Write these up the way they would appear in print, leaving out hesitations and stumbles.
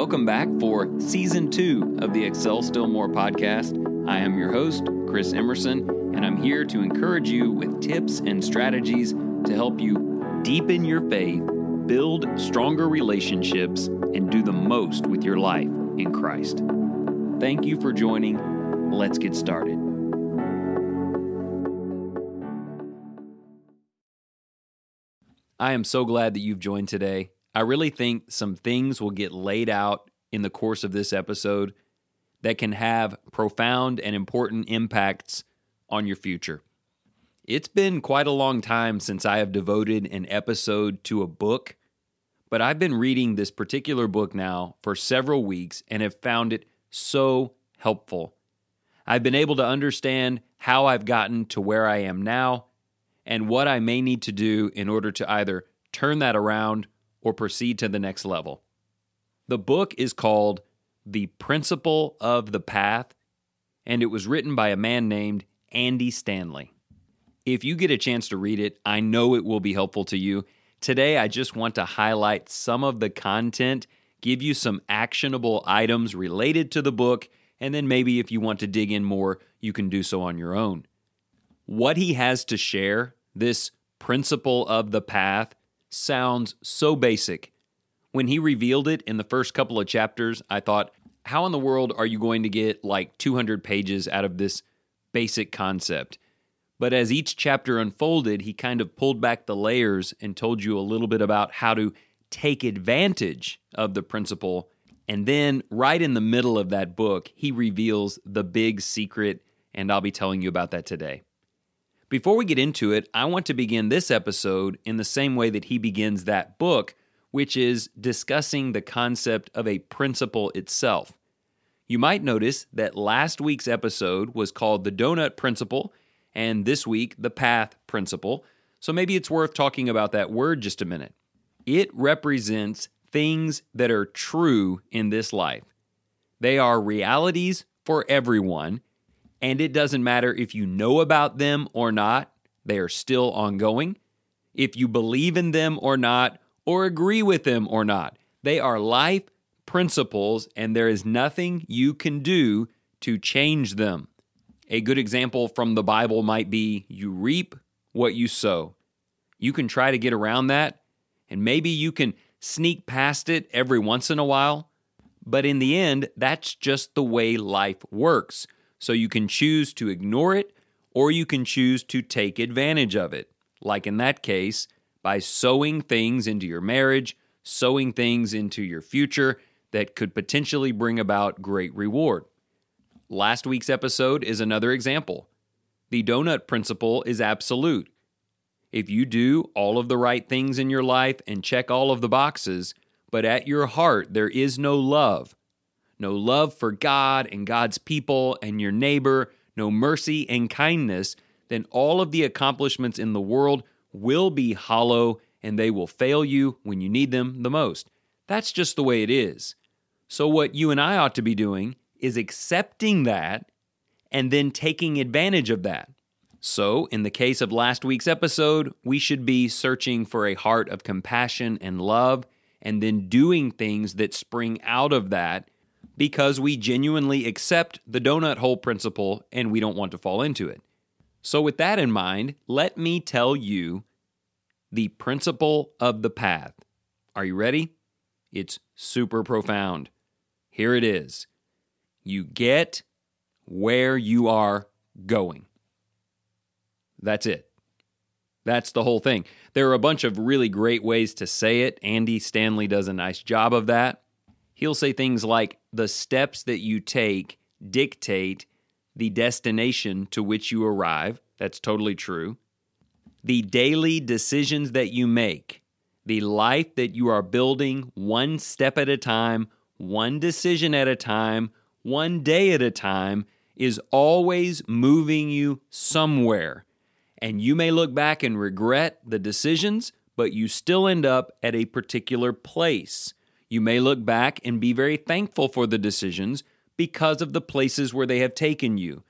Welcome back for Season 2 of the Excel Still More podcast. I am your host, Chris Emerson, and I'm here to encourage you with tips and strategies to help you deepen your faith, build stronger relationships, and do the most with your life in Christ. Thank you for joining. Let's get started. I am so glad that you've joined today. I really think some things will get laid out in the course of this episode that can have profound and important impacts on your future. It's been quite a long time since I have devoted an episode to a book, but I've been reading this particular book now for several weeks and have found it so helpful. I've been able to understand how I've gotten to where I am now and what I may need to do in order to either turn that around or proceed to the next level. The book is called The Principle of the Path, and it was written by a man named Andy Stanley. If you get a chance to read it, I know it will be helpful to you. Today, I just want to highlight some of the content, give you some actionable items related to the book, and then maybe if you want to dig in more, you can do so on your own. What he has to share, this principle of the path, sounds so basic. When he revealed it in the first couple of chapters, I thought, how in the world are you going to get like 200 pages out of this basic concept? But as each chapter unfolded, he kind of pulled back the layers and told you a little bit about how to take advantage of the principle. And then right in the middle of that book, he reveals the big secret, and I'll be telling you about that today. Before we get into it, I want to begin this episode in the same way that he begins that book, which is discussing the concept of a principle itself. You might notice that last week's episode was called The Donut Principle, and this week, The Path Principle, so maybe it's worth talking about that word just a minute. It represents things that are true in this life. They are realities for everyone, and it doesn't matter if you know about them or not, they are still ongoing. If you believe in them or not, or agree with them or not, they are life principles, and there is nothing you can do to change them. A good example from the Bible might be, you reap what you sow. You can try to get around that, and maybe you can sneak past it every once in a while, but in the end, that's just the way life works. So you can choose to ignore it, or you can choose to take advantage of it. Like in that case, by sowing things into your marriage, sowing things into your future that could potentially bring about great reward. Last week's episode is another example. The donut principle is absolute. If you do all of the right things in your life and check all of the boxes, but at your heart there is no love, no love for God and God's people and your neighbor, no mercy and kindness, then all of the accomplishments in the world will be hollow and they will fail you when you need them the most. That's just the way it is. So what you and I ought to be doing is accepting that and then taking advantage of that. So in the case of last week's episode, we should be searching for a heart of compassion and love and then doing things that spring out of that, because we genuinely accept the donut hole principle and we don't want to fall into it. So with that in mind, let me tell you the principle of the path. Are you ready? It's super profound. Here it is. You get where you are going. That's it. That's the whole thing. There are a bunch of really great ways to say it. Andy Stanley does a nice job of that. He'll say things like, the steps that you take dictate the destination to which you arrive. That's totally true. The daily decisions that you make, the life that you are building one step at a time, one decision at a time, one day at a time, is always moving you somewhere. And you may look back and regret the decisions, but you still end up at a particular place. You may look back and be very thankful for the decisions because of the places where they have taken you.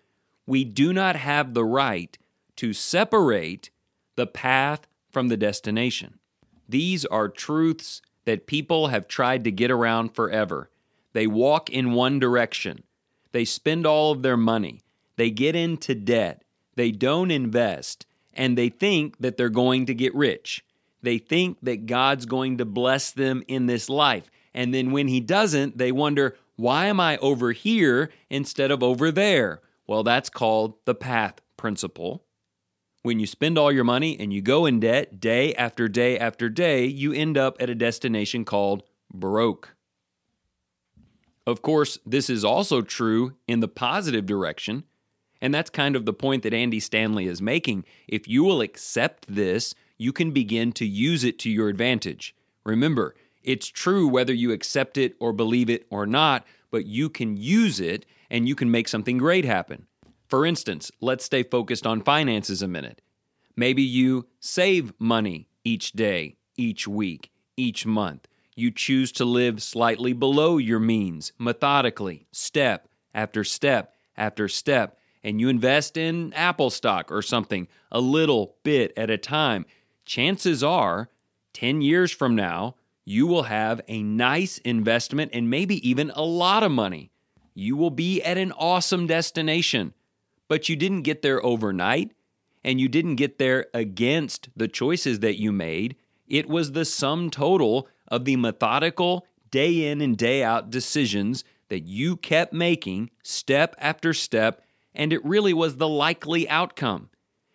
We do not have the right to separate the path from the destination. These are truths that people have tried to get around forever. They walk in one direction. They spend all of their money. They get into debt. They don't invest. And they think that they're going to get rich. They think that God's going to bless them in this life. And then when He doesn't, they wonder, why am I over here instead of over there? Well, that's called the path principle. When you spend all your money and you go in debt day after day after day, you end up at a destination called broke. Of course, this is also true in the positive direction, and that's kind of the point that Andy Stanley is making. If you will accept this, you can begin to use it to your advantage. Remember, it's true whether you accept it or believe it or not, but you can use it and you can make something great happen. For instance, let's stay focused on finances a minute. Maybe you save money each day, each week, each month. You choose to live slightly below your means, methodically, step after step after step, and you invest in Apple stock or something, a little bit at a time. Chances are, 10 years from now, you will have a nice investment and maybe even a lot of money. You will be at an awesome destination. But you didn't get there overnight, and you didn't get there against the choices that you made. It was the sum total of the methodical, day in and day out decisions that you kept making step after step, and it really was the likely outcome.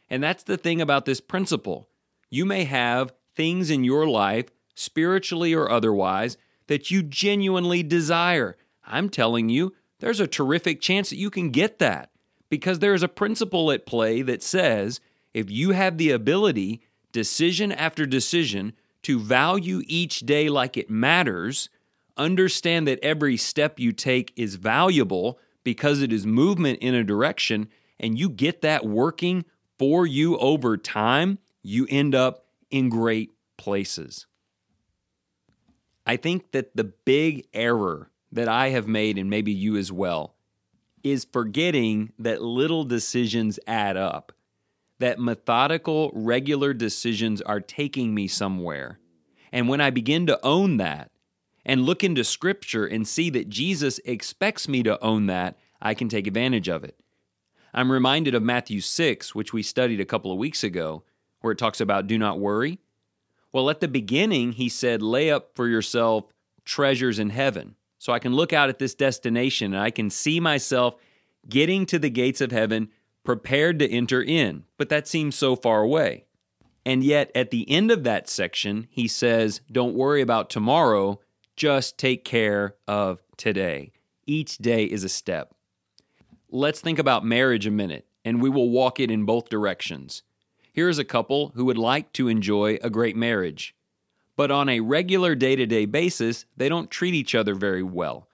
And that's the thing about this principle. You may have things in your life, spiritually or otherwise, that you genuinely desire. I'm telling you, there's a terrific chance that you can get that, because there is a principle at play that says if you have the ability, decision after decision, to value each day like it matters, understand that every step you take is valuable because it is movement in a direction, and you get that working for you over time, you end up in great places. I think that the big error that I have made, and maybe you as well, is forgetting that little decisions add up, that methodical, regular decisions are taking me somewhere. And when I begin to own that and look into Scripture and see that Jesus expects me to own that, I can take advantage of it. I'm reminded of Matthew 6, which we studied a couple of weeks ago, where it talks about do not worry. Well, at the beginning, He said, lay up for yourself treasures in heaven. So I can look out at this destination and I can see myself getting to the gates of heaven, prepared to enter in. But that seems so far away. And yet, at the end of that section, He says, don't worry about tomorrow, just take care of today. Each day is a step. Let's think about marriage a minute, and we will walk it in both directions. Here is a couple who would like to enjoy a great marriage, but on a regular day-to-day basis, they don't treat each other very well.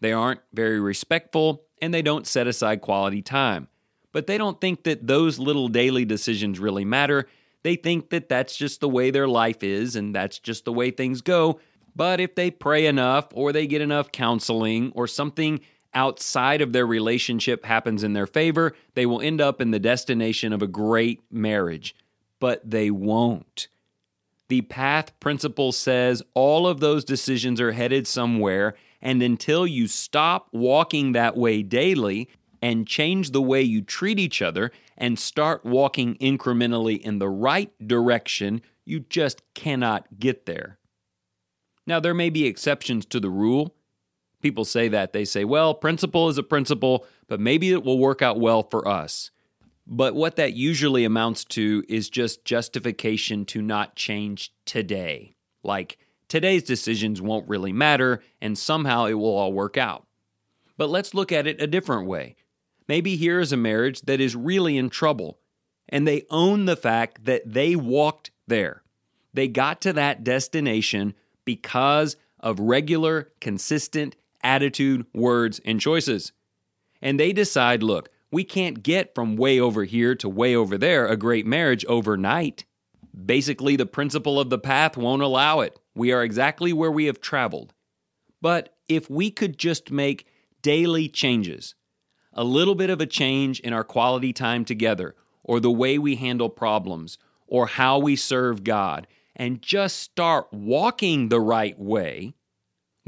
They aren't very respectful, and they don't set aside quality time. But they don't think that those little daily decisions really matter. They think that that's just the way their life is, and that's just the way things go. But if they pray enough, or they get enough counseling, or something outside of their relationship happens in their favor, they will end up in the destination of a great marriage. But they won't. The path principle says all of those decisions are headed somewhere, and until you stop walking that way daily and change the way you treat each other and start walking incrementally in the right direction, you just cannot get there. Now, there may be exceptions to the rule. People say that. They say, well, principle is a principle, but maybe it will work out well for us. But what that usually amounts to is just justification to not change today. Like, today's decisions won't really matter, and somehow it will all work out. But let's look at it a different way. Maybe here is a marriage that is really in trouble, and they own the fact that they walked there. They got to that destination because of regular, consistent attitude, words, and choices. And they decide, look, we can't get from way over here to way over there a great marriage overnight. Basically, the principle of the path won't allow it. We are exactly where we have traveled. But if we could just make daily changes, a little bit of a change in our quality time together, or the way we handle problems, or how we serve God, and just start walking the right way,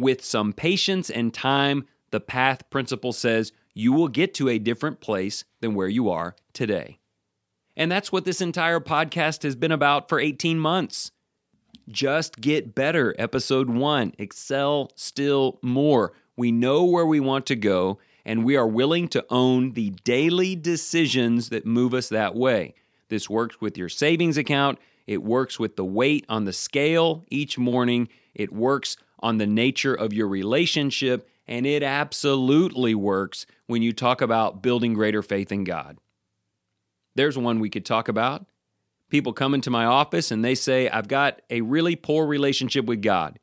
with some patience and time, the path principle says you will get to a different place than where you are today. And that's what this entire podcast has been about for 18 months. Just Get Better, Episode 1, Excel Still More. We know where we want to go, and we are willing to own the daily decisions that move us that way. This works with your savings account. It works with the weight on the scale each morning. It works on the nature of your relationship, and it absolutely works when you talk about building greater faith in God. There's one we could talk about. People come into my office and they say, I've got a really poor relationship with God.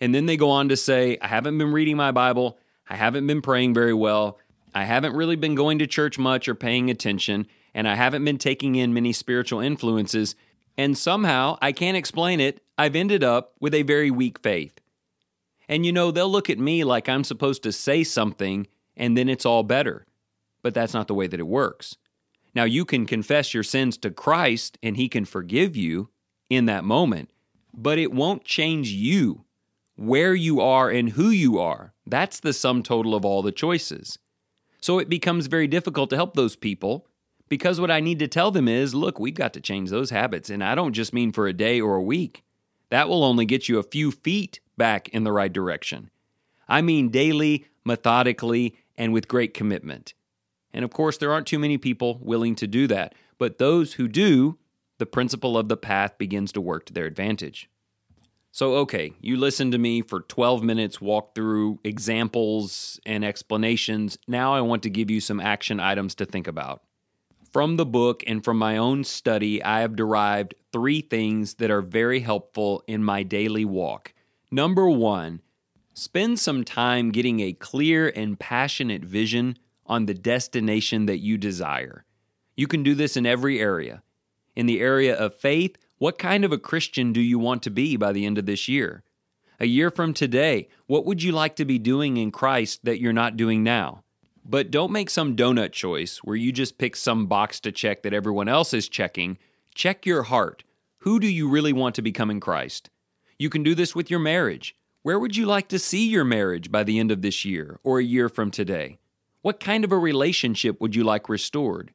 And then they go on to say, I haven't been reading my Bible. I haven't been praying very well. I haven't really been going to church much or paying attention. And I haven't been taking in many spiritual influences. And somehow, I can't explain it, I've ended up with a very weak faith. And you know, they'll look at me like I'm supposed to say something and then it's all better. But that's not the way that it works. Now, you can confess your sins to Christ and He can forgive you in that moment, but it won't change you, where you are and who you are. That's the sum total of all the choices. So it becomes very difficult to help those people because what I need to tell them is, look, we've got to change those habits, and I don't just mean for a day or a week. That will only get you a few feet back in the right direction. I mean daily, methodically, and with great commitment. And of course, there aren't too many people willing to do that. But those who do, the principle of the path begins to work to their advantage. So, okay, you listened to me for 12 minutes, walk through examples and explanations. Now I want to give you some action items to think about. From the book and from my own study, I have derived 3 things that are very helpful in my daily walk. Number 1, spend some time getting a clear and passionate vision on the destination that you desire. You can do this in every area. In the area of faith, what kind of a Christian do you want to be by the end of this year? A year from today, what would you like to be doing in Christ that you're not doing now? But don't make some donut choice where you just pick some box to check that everyone else is checking. Check your heart. Who do you really want to become in Christ? You can do this with your marriage. Where would you like to see your marriage by the end of this year or a year from today? What kind of a relationship would you like restored?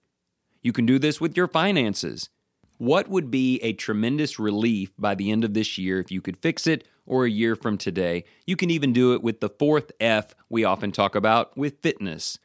You can do this with your finances. What would be a tremendous relief by the end of this year if you could fix it or a year from today? You can even do it with the 4th F we often talk about with fitness.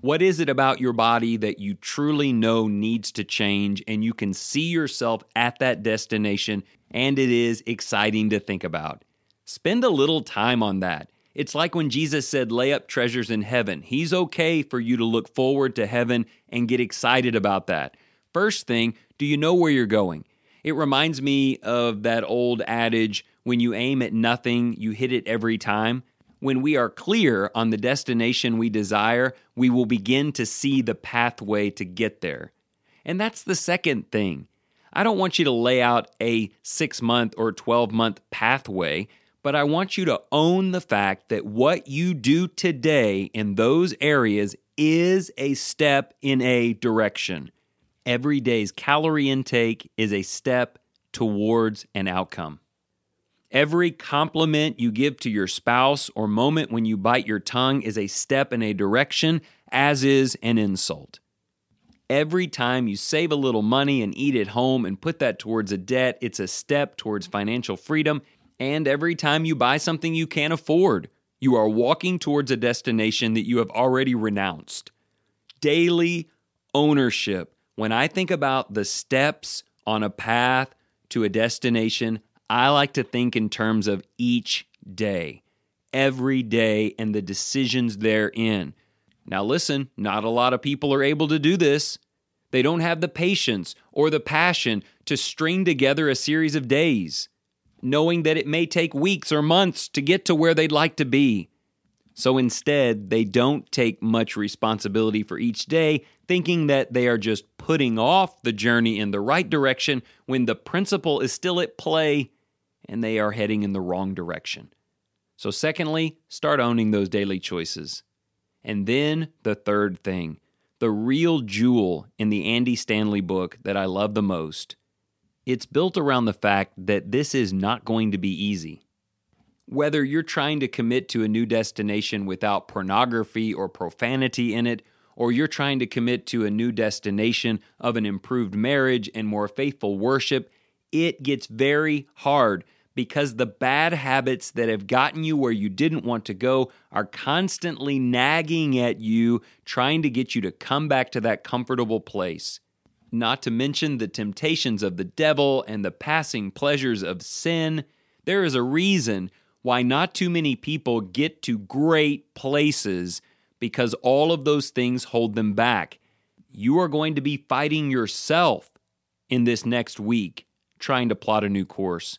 What is it about your body that you truly know needs to change and you can see yourself at that destination and it is exciting to think about? Spend a little time on that. It's like when Jesus said, lay up treasures in heaven. He's okay for you to look forward to heaven and get excited about that. First thing, do you know where you're going? It reminds me of that old adage, when you aim at nothing, you hit it every time. When we are clear on the destination we desire, we will begin to see the pathway to get there. And that's the second thing. I don't want you to lay out a 6-month or 12-month pathway, but I want you to own the fact that what you do today in those areas is a step in a direction. Every day's calorie intake is a step towards an outcome. Every compliment you give to your spouse or moment when you bite your tongue is a step in a direction, as is an insult. Every time you save a little money and eat at home and put that towards a debt, it's a step towards financial freedom. And every time you buy something you can't afford, you are walking towards a destination that you have already renounced. Daily ownership. When I think about the steps on a path to a destination, I like to think in terms of each day, every day, and the decisions therein. Now listen, not a lot of people are able to do this. They don't have the patience or the passion to string together a series of days, knowing that it may take weeks or months to get to where they'd like to be. So instead, they don't take much responsibility for each day, thinking that they are just putting off the journey in the right direction when the principle is still at play and they are heading in the wrong direction. So secondly, start owning those daily choices. And then the third thing, the real jewel in the Andy Stanley book that I love the most. It's built around the fact that this is not going to be easy. Whether you're trying to commit to a new destination without pornography or profanity in it, or you're trying to commit to a new destination of an improved marriage and more faithful worship, it gets very hard because the bad habits that have gotten you where you didn't want to go are constantly nagging at you, trying to get you to come back to that comfortable place. Not to mention the temptations of the devil and the passing pleasures of sin. There is a reason why not too many people get to great places because all of those things hold them back. You are going to be fighting yourself in this next week trying to plot a new course.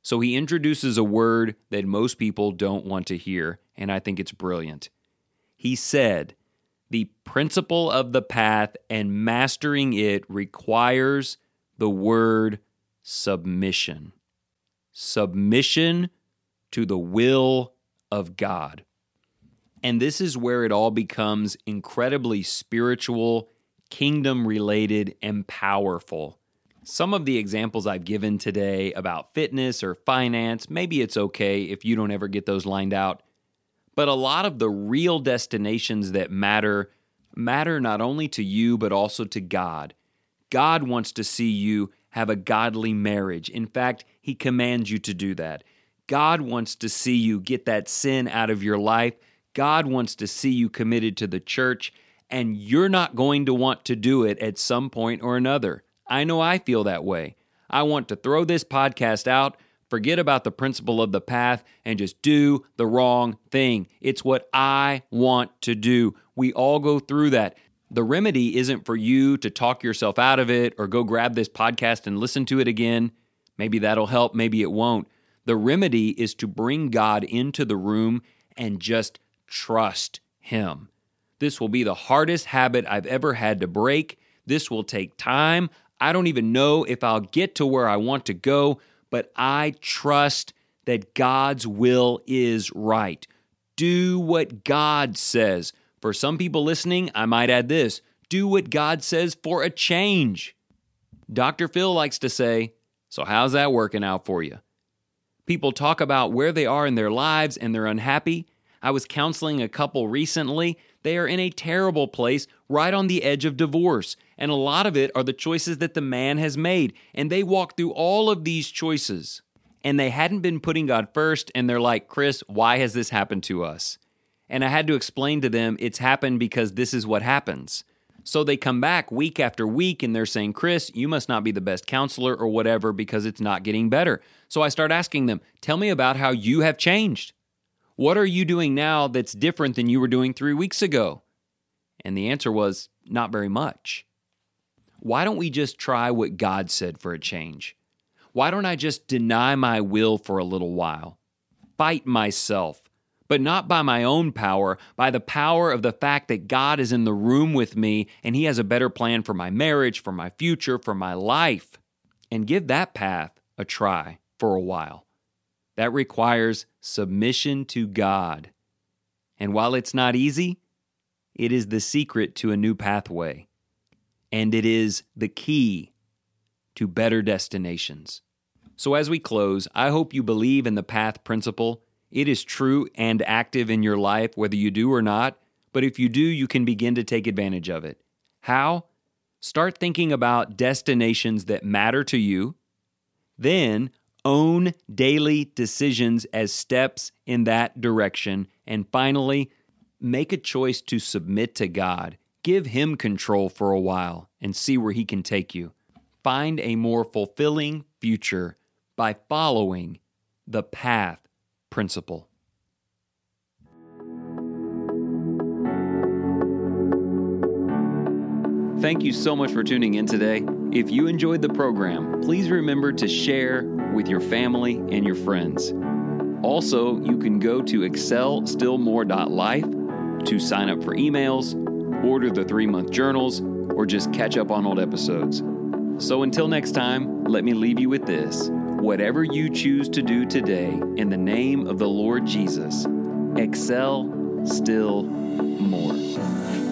So he introduces a word that most people don't want to hear, and I think it's brilliant. He said, the principle of the path and mastering it requires the word submission. Submission to the will of God. And this is where it all becomes incredibly spiritual, kingdom-related, and powerful. Some of the examples I've given today about fitness or finance, maybe it's okay if you don't ever get those lined out, but a lot of the real destinations that matter not only to you, but also to God. God wants to see you have a godly marriage. In fact, He commands you to do that. God wants to see you get that sin out of your life. God wants to see you committed to the church, and you're not going to want to do it at some point or another. I know I feel that way. I want to throw this podcast out, forget about the principle of the path, and just do the wrong thing. It's what I want to do. We all go through that. The remedy isn't for you to talk yourself out of it or go grab this podcast and listen to it again. Maybe that'll help, maybe it won't. The remedy is to bring God into the room and just trust Him. This will be the hardest habit I've ever had to break. This will take time. I don't even know if I'll get to where I want to go, but I trust that God's will is right. Do what God says. For some people listening, I might add this, do what God says for a change. Dr. Phil likes to say, so how's that working out for you? People talk about where they are in their lives and they're unhappy. I was counseling a couple recently. They are in a terrible place, right on the edge of divorce. And a lot of it are the choices that the man has made. And they walk through all of these choices. And they hadn't been putting God first. And they're like, Chris, why has this happened to us? And I had to explain to them, it's happened because this is what happens. So they come back week after week and they're saying, Chris, you must not be the best counselor or whatever because it's not getting better. So I start asking them, tell me about how you have changed. What are you doing now that's different than you were doing 3 weeks ago? And the answer was, not very much. Why don't we just try what God said for a change? Why don't I just deny my will for a little while? Fight myself, but not by my own power, by the power of the fact that God is in the room with me and He has a better plan for my marriage, for my future, for my life. And give that path a try for a while. That requires submission to God. And while it's not easy, it is the secret to a new pathway. And it is the key to better destinations. So as we close, I hope you believe in the path principle. It is true and active in your life, whether you do or not. But if you do, you can begin to take advantage of it. How? Start thinking about destinations that matter to you. Then own daily decisions as steps in that direction. And finally, make a choice to submit to God. Give Him control for a while and see where He can take you. Find a more fulfilling future by following the path principle. Thank you so much for tuning in today. If you enjoyed the program, please remember to share with your family and your friends. Also, you can go to excelstillmore.life to sign up for emails, order the 3-month journals, or just catch up on old episodes. So until next time, let me leave you with this. Whatever you choose to do today, in the name of the Lord Jesus, excel still more.